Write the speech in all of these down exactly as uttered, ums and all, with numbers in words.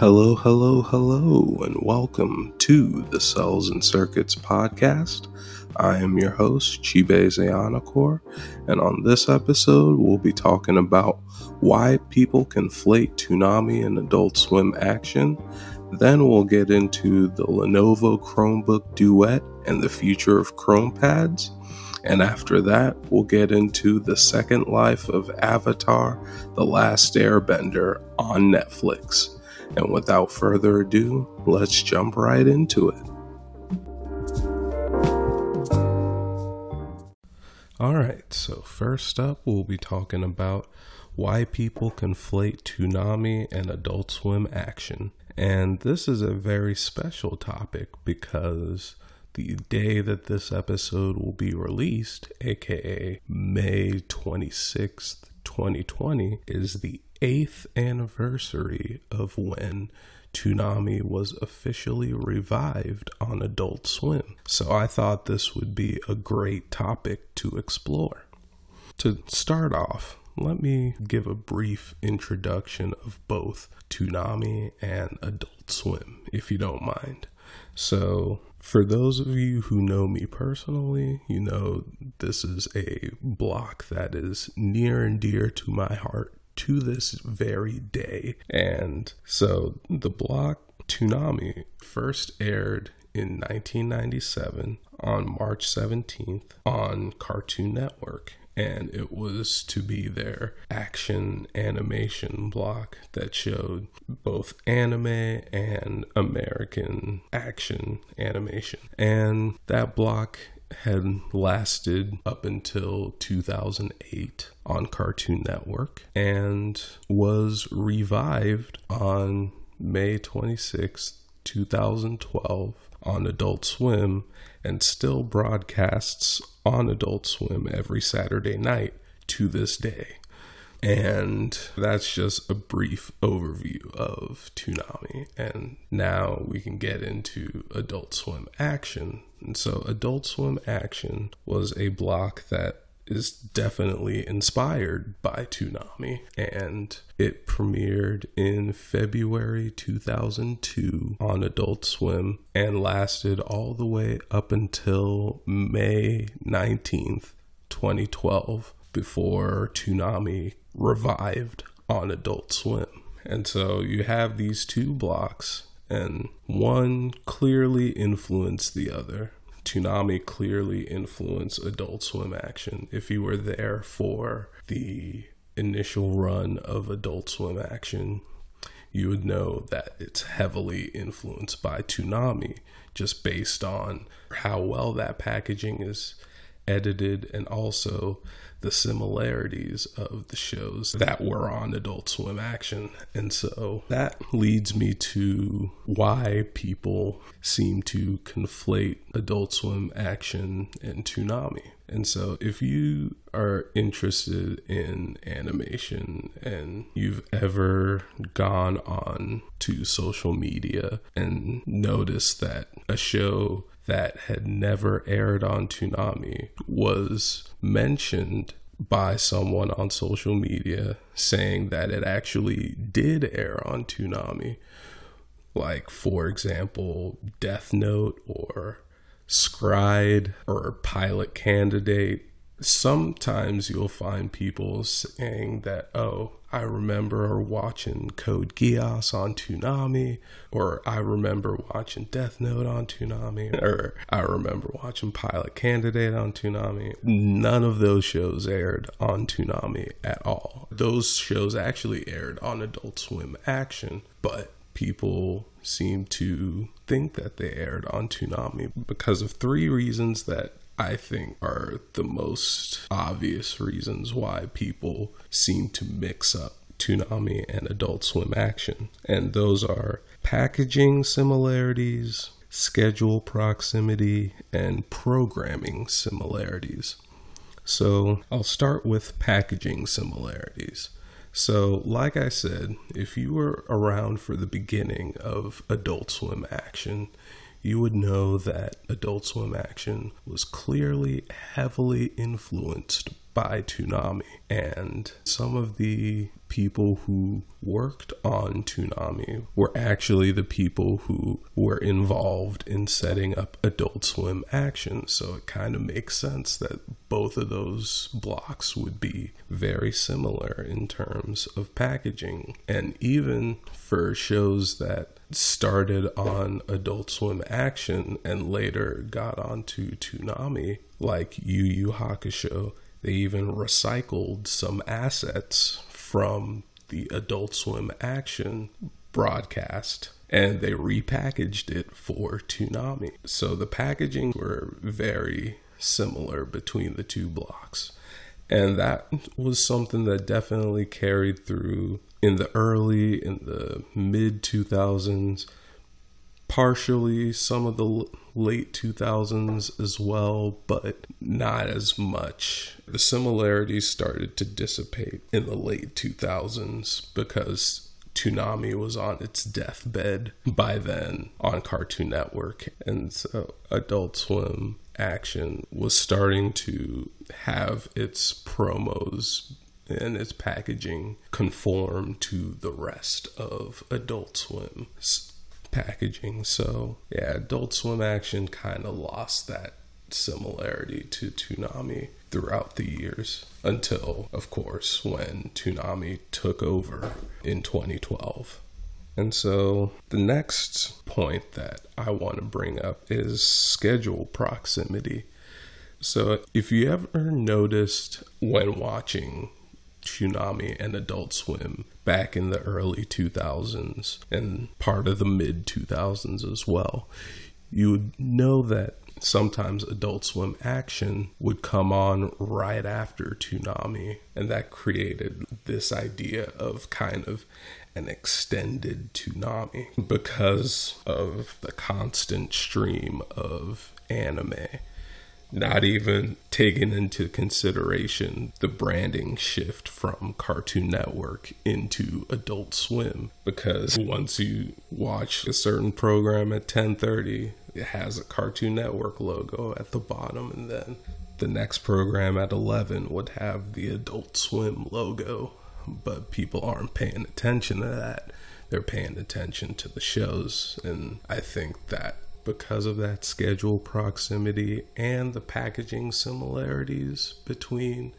Hello, hello, hello, and welcome to the Cells and Circuits podcast. I am your host, Chibueze Anakor, and on this episode, we'll be talking about why people conflate Toonami and Adult Swim action. Then we'll get into the Lenovo Chromebook Duet and the future of Chromepads. And after that, we'll get into the second life of Avatar: The Last Airbender on Netflix. And without further ado, let's jump right into it. Alright, so first up, we'll be talking about why people conflate Toonami and Adult Swim action. And this is a very special topic because the day that this episode will be released, aka May twenty-sixth, twenty twenty, is the eighth anniversary of when Toonami was officially revived on Adult Swim. So I thought this would be a great topic to explore. To start off, let me give a brief introduction of both Toonami and Adult Swim, if you don't mind. So, for those of you who know me personally, you know this is a block that is near and dear to my heart to this very day. And so the block Toonami first aired in nineteen ninety-seven on March seventeenth on Cartoon Network, and it was to be their action animation block that showed both anime and American action animation. And that block had lasted up until two thousand eight on Cartoon Network and was revived on May twenty-sixth, twenty twelve on Adult Swim, and still broadcasts on Adult Swim every Saturday night to this day. And that's just a brief overview of Toonami. And now we can get into Adult Swim action. And so Adult Swim action was a block that is definitely inspired by Toonami, and it premiered in February two thousand two on Adult Swim and lasted all the way up until May nineteenth, twenty twelve, before Toonami revived on Adult Swim. And so you have these two blocks, and one clearly influenced the other. Toonami clearly influenced Adult Swim action. If you were there for the initial run of Adult Swim action, you would know that it's heavily influenced by Toonami, just based on how well that packaging is edited and also the similarities of the shows that were on Adult Swim action. And so that leads me to why people seem to conflate Adult Swim action and Toonami. And so if you are interested in animation and you've ever gone on to social media and noticed that a show that had never aired on Toonami was mentioned by someone on social media saying that it actually did air on Toonami, like, for example, Death Note or Scryde or Pilot Candidate. Sometimes you'll find people saying that, oh, I remember watching Code Geass on Toonami, or I remember watching Death Note on Toonami, or I remember watching Pilot Candidate on Toonami. None of those shows aired on Toonami at all. Those shows actually aired on Adult Swim action, but people seem to think that they aired on Toonami because of three reasons that I think are the most obvious reasons why people seem to mix up Toonami and Adult Swim action. And those are packaging similarities, schedule proximity, and programming similarities. So I'll start with packaging similarities. So, like I said, if you were around for the beginning of Adult Swim action, you would know that Adult Swim action was clearly heavily influenced by Toonami, and some of the people who worked on Toonami were actually the people who were involved in setting up Adult Swim action. So it kind of makes sense that both of those blocks would be very similar in terms of packaging. And even for shows that started on Adult Swim action and later got onto Toonami, like Yu Yu Hakusho, they even recycled some assets from the Adult Swim action broadcast, and they repackaged it for Toonami. So the packaging were very similar between the two blocks. And that was something that definitely carried through in the early, in the mid two thousands, partially some of the late two thousands as well, but not as much. The similarities started to dissipate in the late two thousands because Toonami was on its deathbed by then on Cartoon Network, and so Adult Swim action was starting to have its promos and its packaging conform to the rest of Adult Swim packaging. So yeah, Adult Swim action kind of lost that similarity to Toonami throughout the years, until of course when Toonami took over in twenty twelve. And so the next point that I want to bring up is schedule proximity. So if you ever noticed when watching Toonami and Adult Swim back in the early two thousands and part of the mid two thousands as well, you would know that sometimes Adult Swim action would come on right after Toonami, and that created this idea of kind of an extended Toonami because of the constant stream of anime. Not even taking into consideration the branding shift from Cartoon Network into Adult Swim, because once you watch a certain program at ten thirty, it has a Cartoon Network logo at the bottom, and then the next program at eleven would have the Adult Swim logo, but people aren't paying attention to that. They're paying attention to the shows, and I think that because of that schedule proximity and the packaging similarities between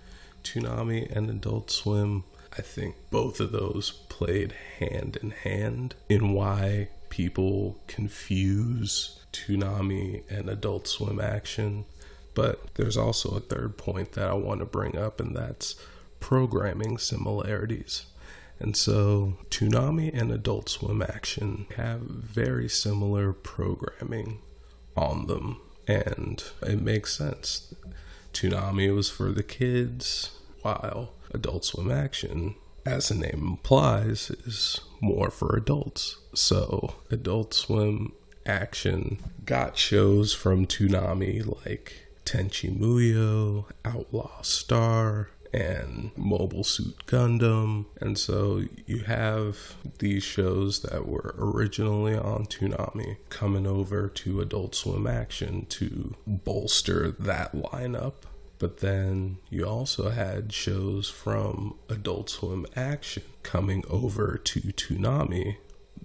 Toonami and Adult Swim, I think both of those played hand in hand in why people confuse Toonami and Adult Swim action. But there's also a third point that I want to bring up, and that's programming similarities. And so Toonami and Adult Swim action have very similar programming on them, and it makes sense. Toonami was for the kids, while Adult Swim action, as the name implies, is more for adults. So Adult Swim action got shows from Toonami like Tenchi Muyo, Outlaw Star, and Mobile Suit Gundam. And so you have these shows that were originally on Toonami coming over to Adult Swim action to bolster that lineup. But then you also had shows from Adult Swim action coming over to Toonami,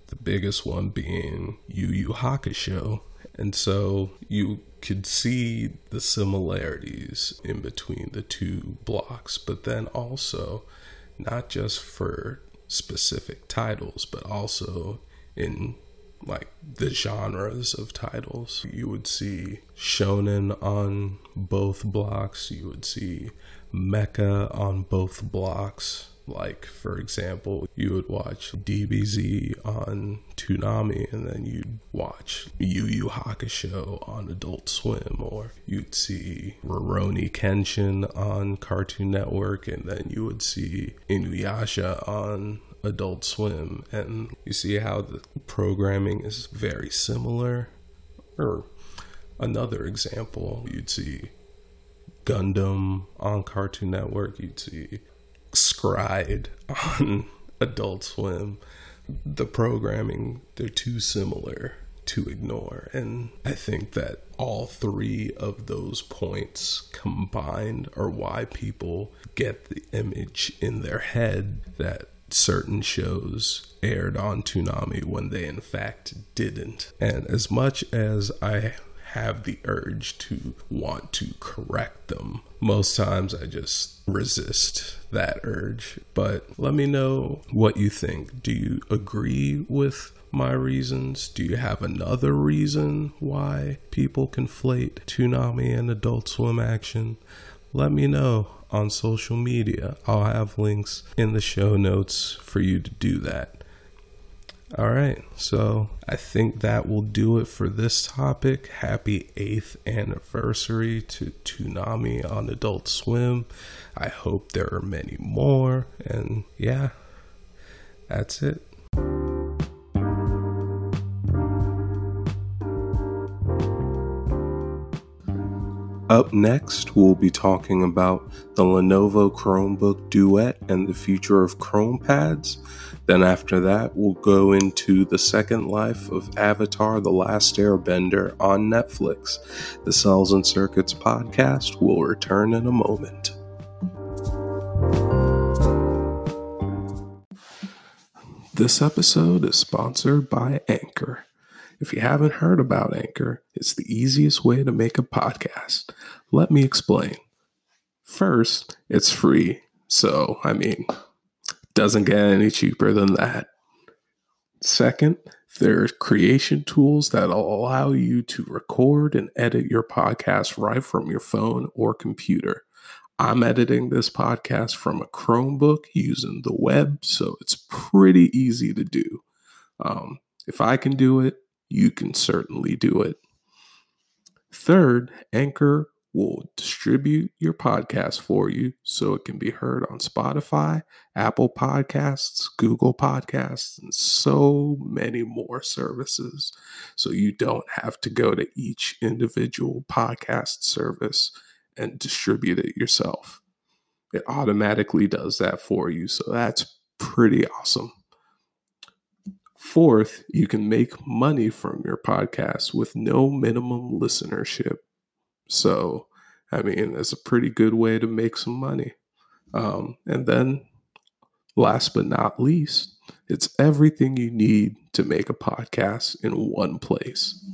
the biggest one being Yu Yu Hakusho. And so you could see the similarities in between the two blocks, but then also not just for specific titles, but also in like the genres of titles. You would see shonen on both blocks, you would see mecha on both blocks. Like, for example, you would watch D B Z on Toonami, and then you'd watch Yu Yu Hakusho on Adult Swim, or you'd see Rurouni Kenshin on Cartoon Network, and then you would see Inuyasha on Adult Swim. And you see how the programming is very similar? Or another example, you'd see Gundam on Cartoon Network, you'd see Scryde on Adult Swim. The programming, they're too similar to ignore. And I think that all three of those points combined are why people get the image in their head that certain shows aired on Toonami when they in fact didn't. And as much as I have the urge to want to correct them, most times I just resist that urge. But let me know what you think. Do you agree with my reasons? Do you have another reason why people conflate Toonami and Adult Swim action? Let me know on social media. I'll have links in the show notes for you to do that. All right, so I think that will do it for this topic. Happy eighth anniversary to Toonami on Adult Swim. I hope there are many more. And yeah, that's it. Up next, we'll be talking about the Lenovo Chromebook Duet and the future of Chromepads. Then after that, we'll go into the second life of Avatar: The Last Airbender on Netflix. The Cells and Circuits podcast will return in a moment. This episode is sponsored by Anchor. If you haven't heard about Anchor, it's the easiest way to make a podcast. Let me explain. First, it's free, so, I mean, it doesn't get any cheaper than that. Second, there are creation tools that allow you to record and edit your podcast right from your phone or computer. I'm editing this podcast from a Chromebook using the web, so it's pretty easy to do. Um, if I can do it, you can certainly do it. Third, Anchor will distribute your podcast for you so it can be heard on Spotify, Apple Podcasts, Google Podcasts, and so many more services. So you don't have to go to each individual podcast service and distribute it yourself. It automatically does that for you, so that's pretty awesome. Fourth, you can make money from your podcast with no minimum listenership. So, I mean, that's a pretty good way to make some money. Um, and then, last but not least, it's everything you need to make a podcast in one place.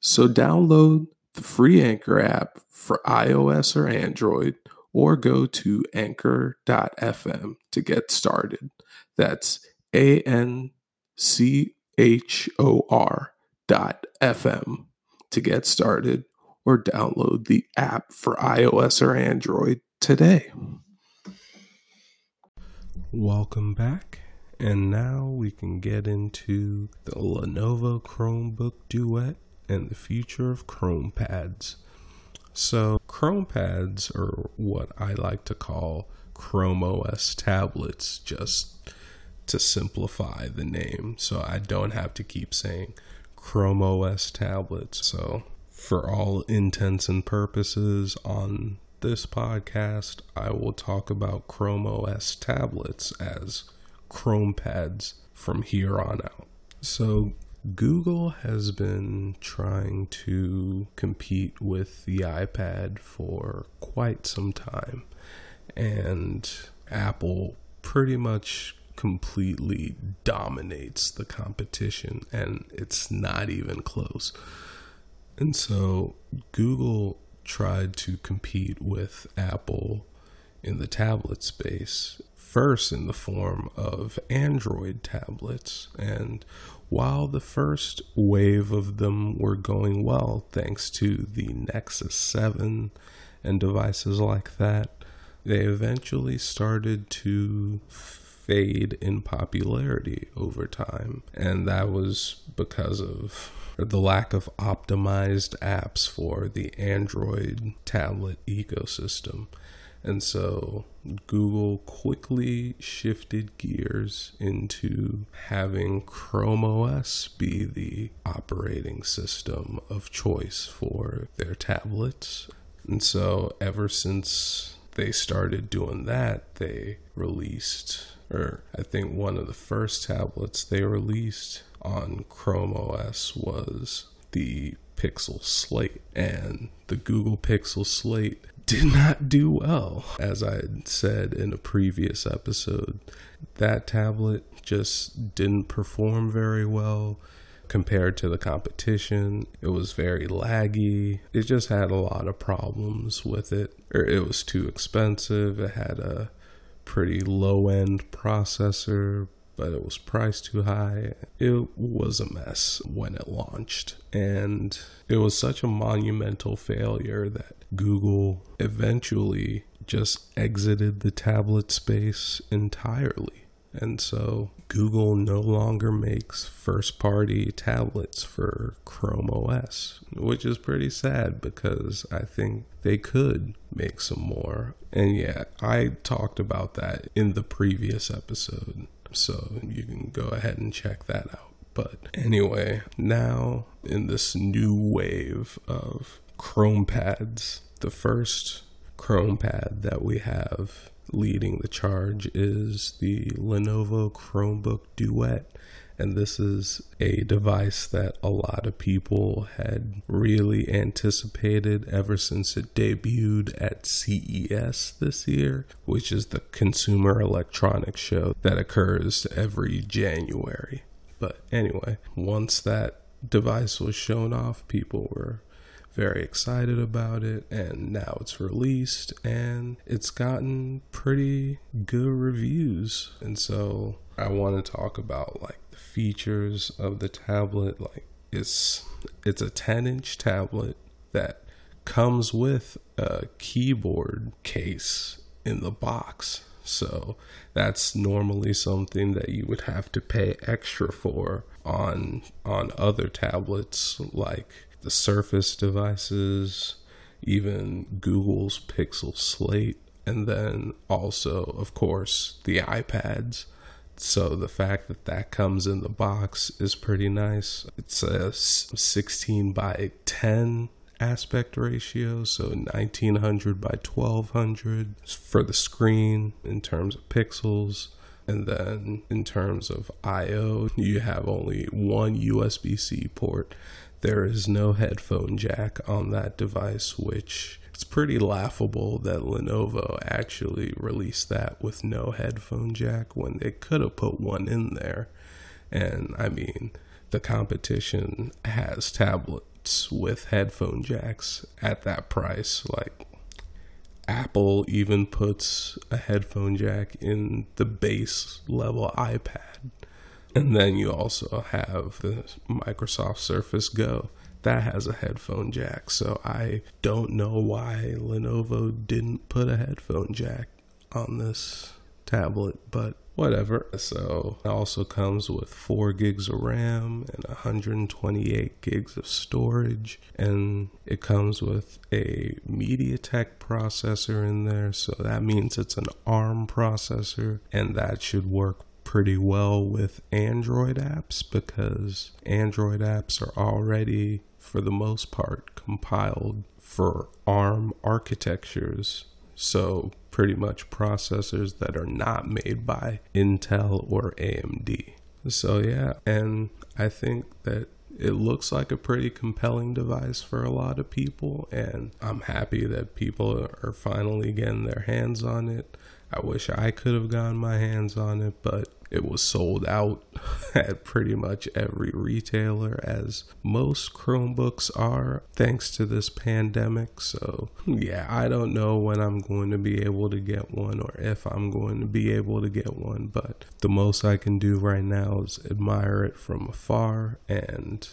So download the free Anchor app for iOS or Android, or go to anchor dot f m to get started. That's A N C H O R dot F M to get started, or download the app for iOS or Android today. Welcome back, and now we can get into the Lenovo Chromebook Duet and the future of Chromepads. So Chromepads are what I like to call Chrome O S tablets, just to simplify the name, so I don't have to keep saying Chrome O S tablets. So for all intents and purposes on this podcast, I will talk about Chrome O S tablets as Chromepads from here on out. So Google has been trying to compete with the iPad for quite some time, and Apple pretty much completely dominates the competition, and it's not even close. And so Google tried to compete with Apple in the tablet space, first in the form of Android tablets. And while the first wave of them were going well, thanks to the Nexus seven and devices like that, they eventually started to fade in popularity over time, and that was because of the lack of optimized apps for the Android tablet ecosystem. And so Google quickly shifted gears into having Chrome O S be the operating system of choice for their tablets. And so ever since they started doing that, they released, or I think one of the first tablets they released on Chrome O S was the Pixel Slate, and the Google Pixel Slate did not do well. As I had said in a previous episode, that tablet just didn't perform very well compared to the competition. It was very laggy. It just had a lot of problems with it. Or it was too expensive. It had a pretty low-end processor, but it was priced too high. It was a mess when it launched. And it was such a monumental failure that Google eventually just exited the tablet space entirely. And so Google no longer makes first-party tablets for Chrome O S, which is pretty sad because I think they could make some more. And yeah, I talked about that in the previous episode, so you can go ahead and check that out. But anyway, now in this new wave of Chromepads, the first Chromepad that we have leading the charge is the Lenovo Chromebook Duet, and this is a device that a lot of people had really anticipated ever since it debuted at C E S this year, which is the Consumer Electronics Show that occurs every January. But anyway, once that device was shown off, people were very excited about it, and now it's released and it's gotten pretty good reviews. And so I want to talk about like the features of the tablet. Like it's it's a ten inch tablet that comes with a keyboard case in the box, so that's normally something that you would have to pay extra for on on other tablets like the Surface devices, even Google's Pixel Slate, and then also, of course, the iPads. So the fact that that comes in the box is pretty nice. It's a sixteen by ten aspect ratio, so nineteen hundred by twelve hundred for the screen in terms of pixels. And then in terms of I O, you have only one U S B C port. There is no headphone jack on that device, which it's pretty laughable that Lenovo actually released that with no headphone jack when they could have put one in there. And I mean, the competition has tablets with headphone jacks at that price. Like Apple even puts a headphone jack in the base level iPad. And then you also have the Microsoft Surface Go. That has a headphone jack. So I don't know why Lenovo didn't put a headphone jack on this tablet, but whatever. So it also comes with four gigs of RAM and one hundred twenty-eight gigs of storage. And it comes with a MediaTek processor in there. So that means it's an ARM processor, and that should work pretty well with Android apps because Android apps are already, for the most part, compiled for ARM architectures. So pretty much processors that are not made by Intel or A M D. So yeah, and I think that it looks like a pretty compelling device for a lot of people, and I'm happy that people are finally getting their hands on it. I wish I could have gotten my hands on it, but it was sold out at pretty much every retailer, as most Chromebooks are, thanks to this pandemic. So yeah, I don't know when I'm going to be able to get one or if I'm going to be able to get one, but the most I can do right now is admire it from afar. And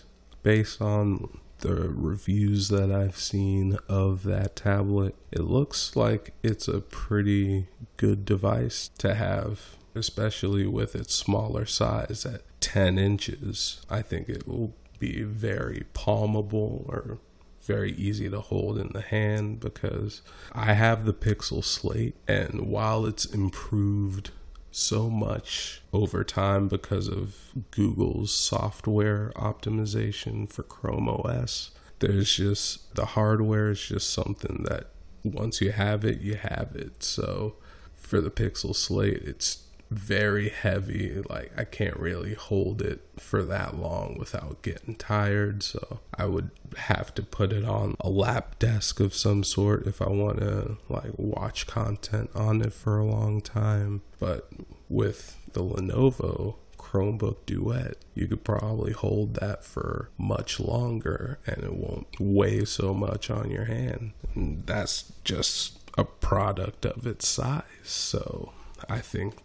based on the reviews that I've seen of that tablet, it looks like it's a pretty good device to have, especially with its smaller size at ten inches. I think it will be very palmable or very easy to hold in the hand because I have the Pixel Slate, and while it's improved so much over time because of Google's software optimization for Chrome O S, there's just, the hardware is just something that once you have it, you have it. So for the Pixel Slate, it's very heavy. Like, I can't really hold it for that long without getting tired. So I would have to put it on a lap desk of some sort if I want to, like, watch content on it for a long time. But with the Lenovo Chromebook Duet, you could probably hold that for much longer and it won't weigh so much on your hand. And that's just a product of its size. So I think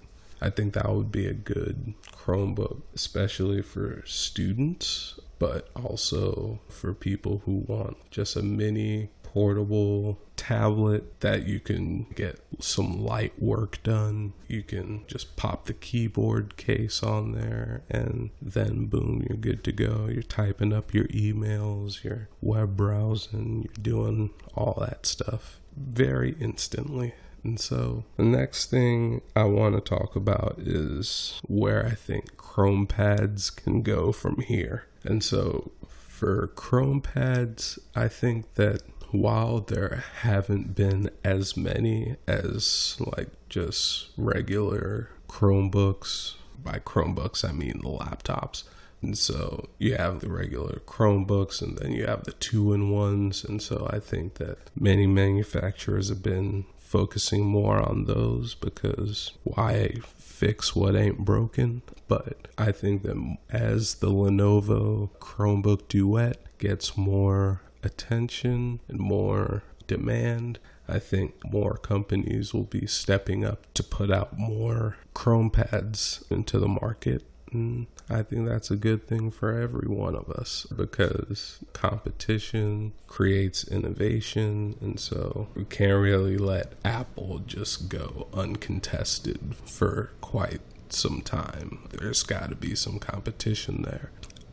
I think that would be a good Chromebook, especially for students, but also for people who want just a mini portable tablet that you can get some light work done. You can just pop the keyboard case on there and then boom, you're good to go. You're typing up your emails, you're web browsing, you're doing all that stuff very instantly. And so the next thing I want to talk about is where I think Chromepads can go from here. And so for Chromepads, I think that while there haven't been as many as like just regular Chromebooks, by Chromebooks I mean the laptops. And so you have the regular Chromebooks and then you have the two-in-ones. And so I think that many manufacturers have been focusing more on those because why fix what ain't broken? But I think that as the Lenovo Chromebook Duet gets more attention and more demand, I think more companies will be stepping up to put out more Chromepads into the market. And I think that's a good thing for every one of us because competition creates innovation. And so we can't really let Apple just go uncontested for quite some time. There's got to be some competition there.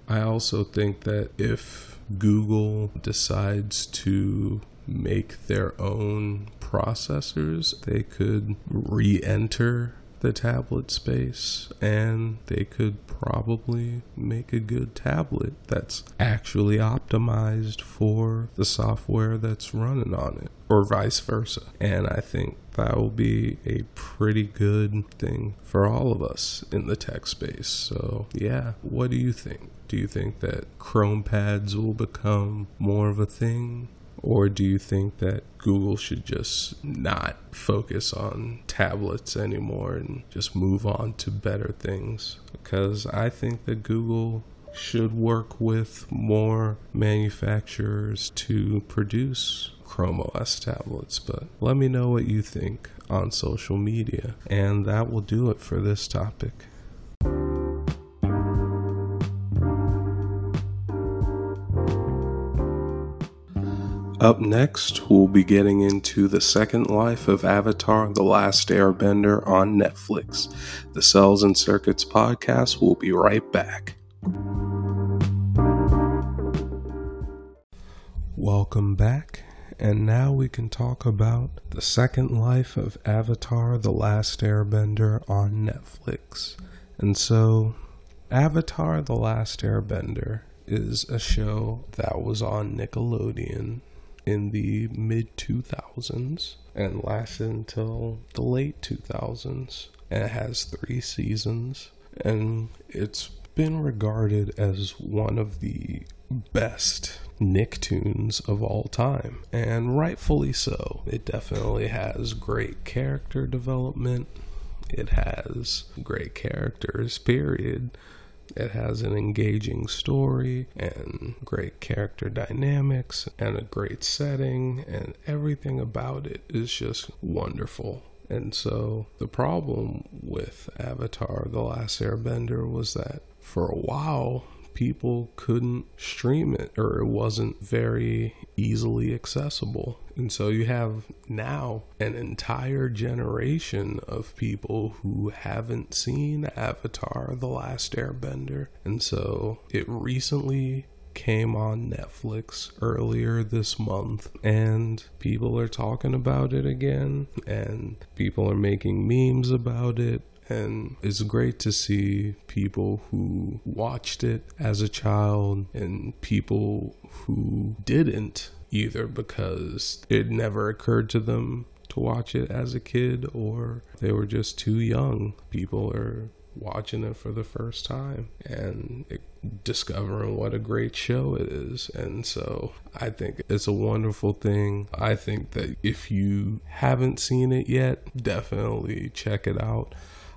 I also think that if Google decides to make their own processors, they could re-enter the tablet space and they could probably make a good tablet that's actually optimized for the software that's running on it, or vice versa. And I think that will be a pretty good thing for all of us in the tech space. So yeah, what do you think? Do you think that Chromepads will become more of a thing? Or do you think that Google should just not focus on tablets anymore and just move on to better things? Because I think that Google should work with more manufacturers to produce Chrome O S tablets. But let me know what you think on social media. And that will do it for this topic. Up next, we'll be getting into the second life of Avatar: The Last Airbender on Netflix. The Cells and Circuits podcast will be right back. Welcome back, and now we can talk about the second life of Avatar: The Last Airbender on Netflix. And so, Avatar: The Last Airbender is a show that was on Nickelodeon in the mid two thousands and lasted until the late two thousands, and it has three seasons, and it's been regarded as one of the best Nicktoons of all time, and rightfully so. It definitely has great character development, it has great characters, period. It has an engaging story and great character dynamics and a great setting, and everything about it is just wonderful. And so the problem with Avatar: The Last Airbender was that for a while people couldn't stream it, or it wasn't very easily accessible. And so you have now an entire generation of people who haven't seen Avatar: The Last Airbender. And so it recently came on Netflix earlier this month, and people are talking about it again, and people are making memes about it. And it's great to see people who watched it as a child and people who didn't, either because it never occurred to them to watch it as a kid, or they were just too young. People are watching it for the first time and discovering what a great show it is. And so I think it's a wonderful thing. I think that if you haven't seen it yet, definitely check it out.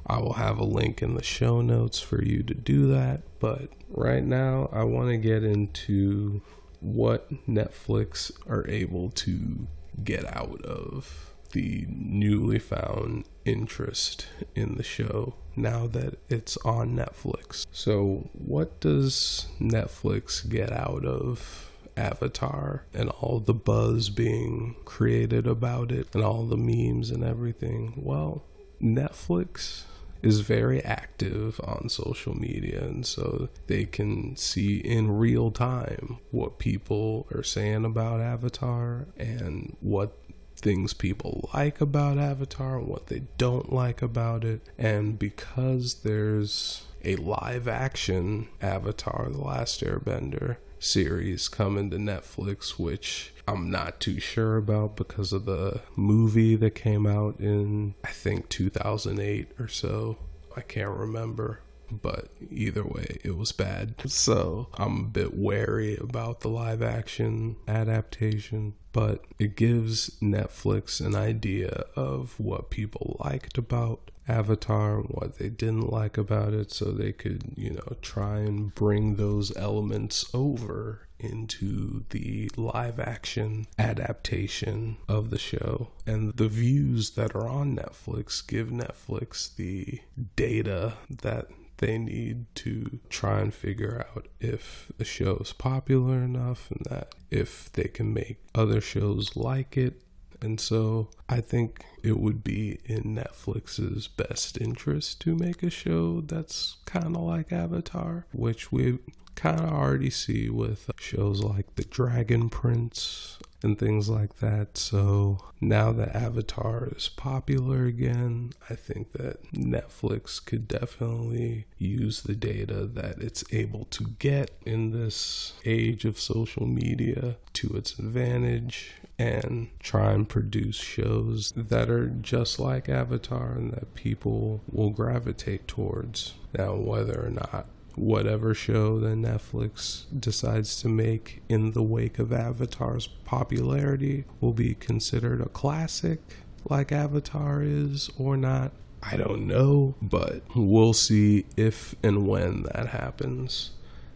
I will have a link in the show notes for you to do that. But right now, I want to get into what Netflix are able to get out of the newly found interest in the show now that it's on Netflix. So what does Netflix get out of Avatar and all the buzz being created about it and all the memes and everything? Well, Netflix is very active on social media, and so they can see in real time what people are saying about Avatar and what things people like about Avatar and what they don't like about it. And because there's a live action Avatar: The Last Airbender series coming to Netflix, which I'm not too sure about because of the movie that came out in, I think, two thousand eight or so. I can't remember, but either way, it was bad. So I'm a bit wary about the live action adaptation, but it gives Netflix an idea of what people liked about Avatar and what they didn't like about it, so they could, you know, try and bring those elements over into the live action adaptation of the show. And the views that are on Netflix give Netflix the data that they need to try and figure out if the show is popular enough and that if they can make other shows like it. And so I think it would be in Netflix's best interest to make a show that's kind of like Avatar, which we kind of already see with shows like The Dragon Prince and things like that. So now that Avatar is popular again, I think that Netflix could definitely use the data that it's able to get in this age of social media to its advantage and try and produce shows that are just like Avatar and that people will gravitate towards. Now, whether or not whatever show that Netflix decides to make in the wake of Avatar's popularity will be considered a classic like Avatar is or not, I don't know, but we'll see if and when that happens.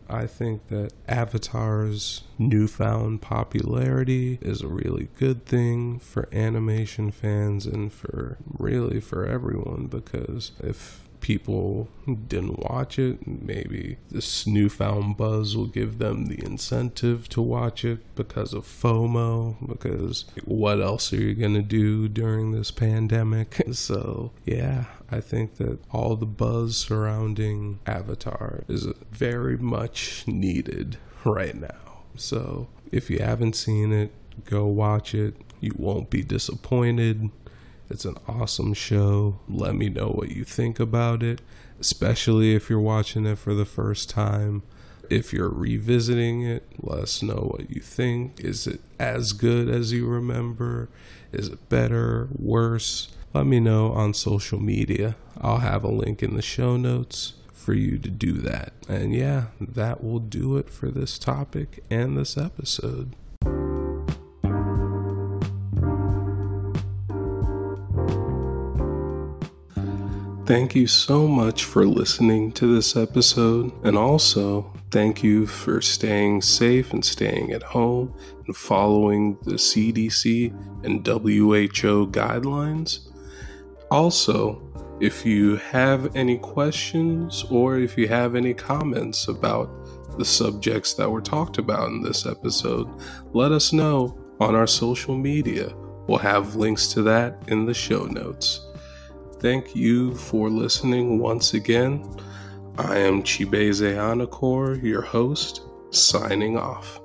I think that Avatar's newfound popularity is a really good thing for animation fans and for really for everyone, because if people didn't watch it, maybe this newfound buzz will give them the incentive to watch it because of FOMO, because what else are you going to do during this pandemic? So yeah, I think that all the buzz surrounding Avatar is very much needed right now. So if you haven't seen it, go watch it. You won't be disappointed. It's an awesome show. Let me know what you think about it, especially if you're watching it for the first time. If you're revisiting it, let us know what you think. Is it as good as you remember? Is it better, worse? Let me know on social media. I'll have a link in the show notes for you to do that. And yeah, that will do it for this topic and this episode. Thank you so much for listening to this episode, and also thank you for staying safe and staying at home and following the C D C and W H O guidelines. Also, if you have any questions or if you have any comments about the subjects that were talked about in this episode, let us know on our social media. We'll have links to that in the show notes. Thank you for listening once again. I am Chibueze Anakor, your host, signing off.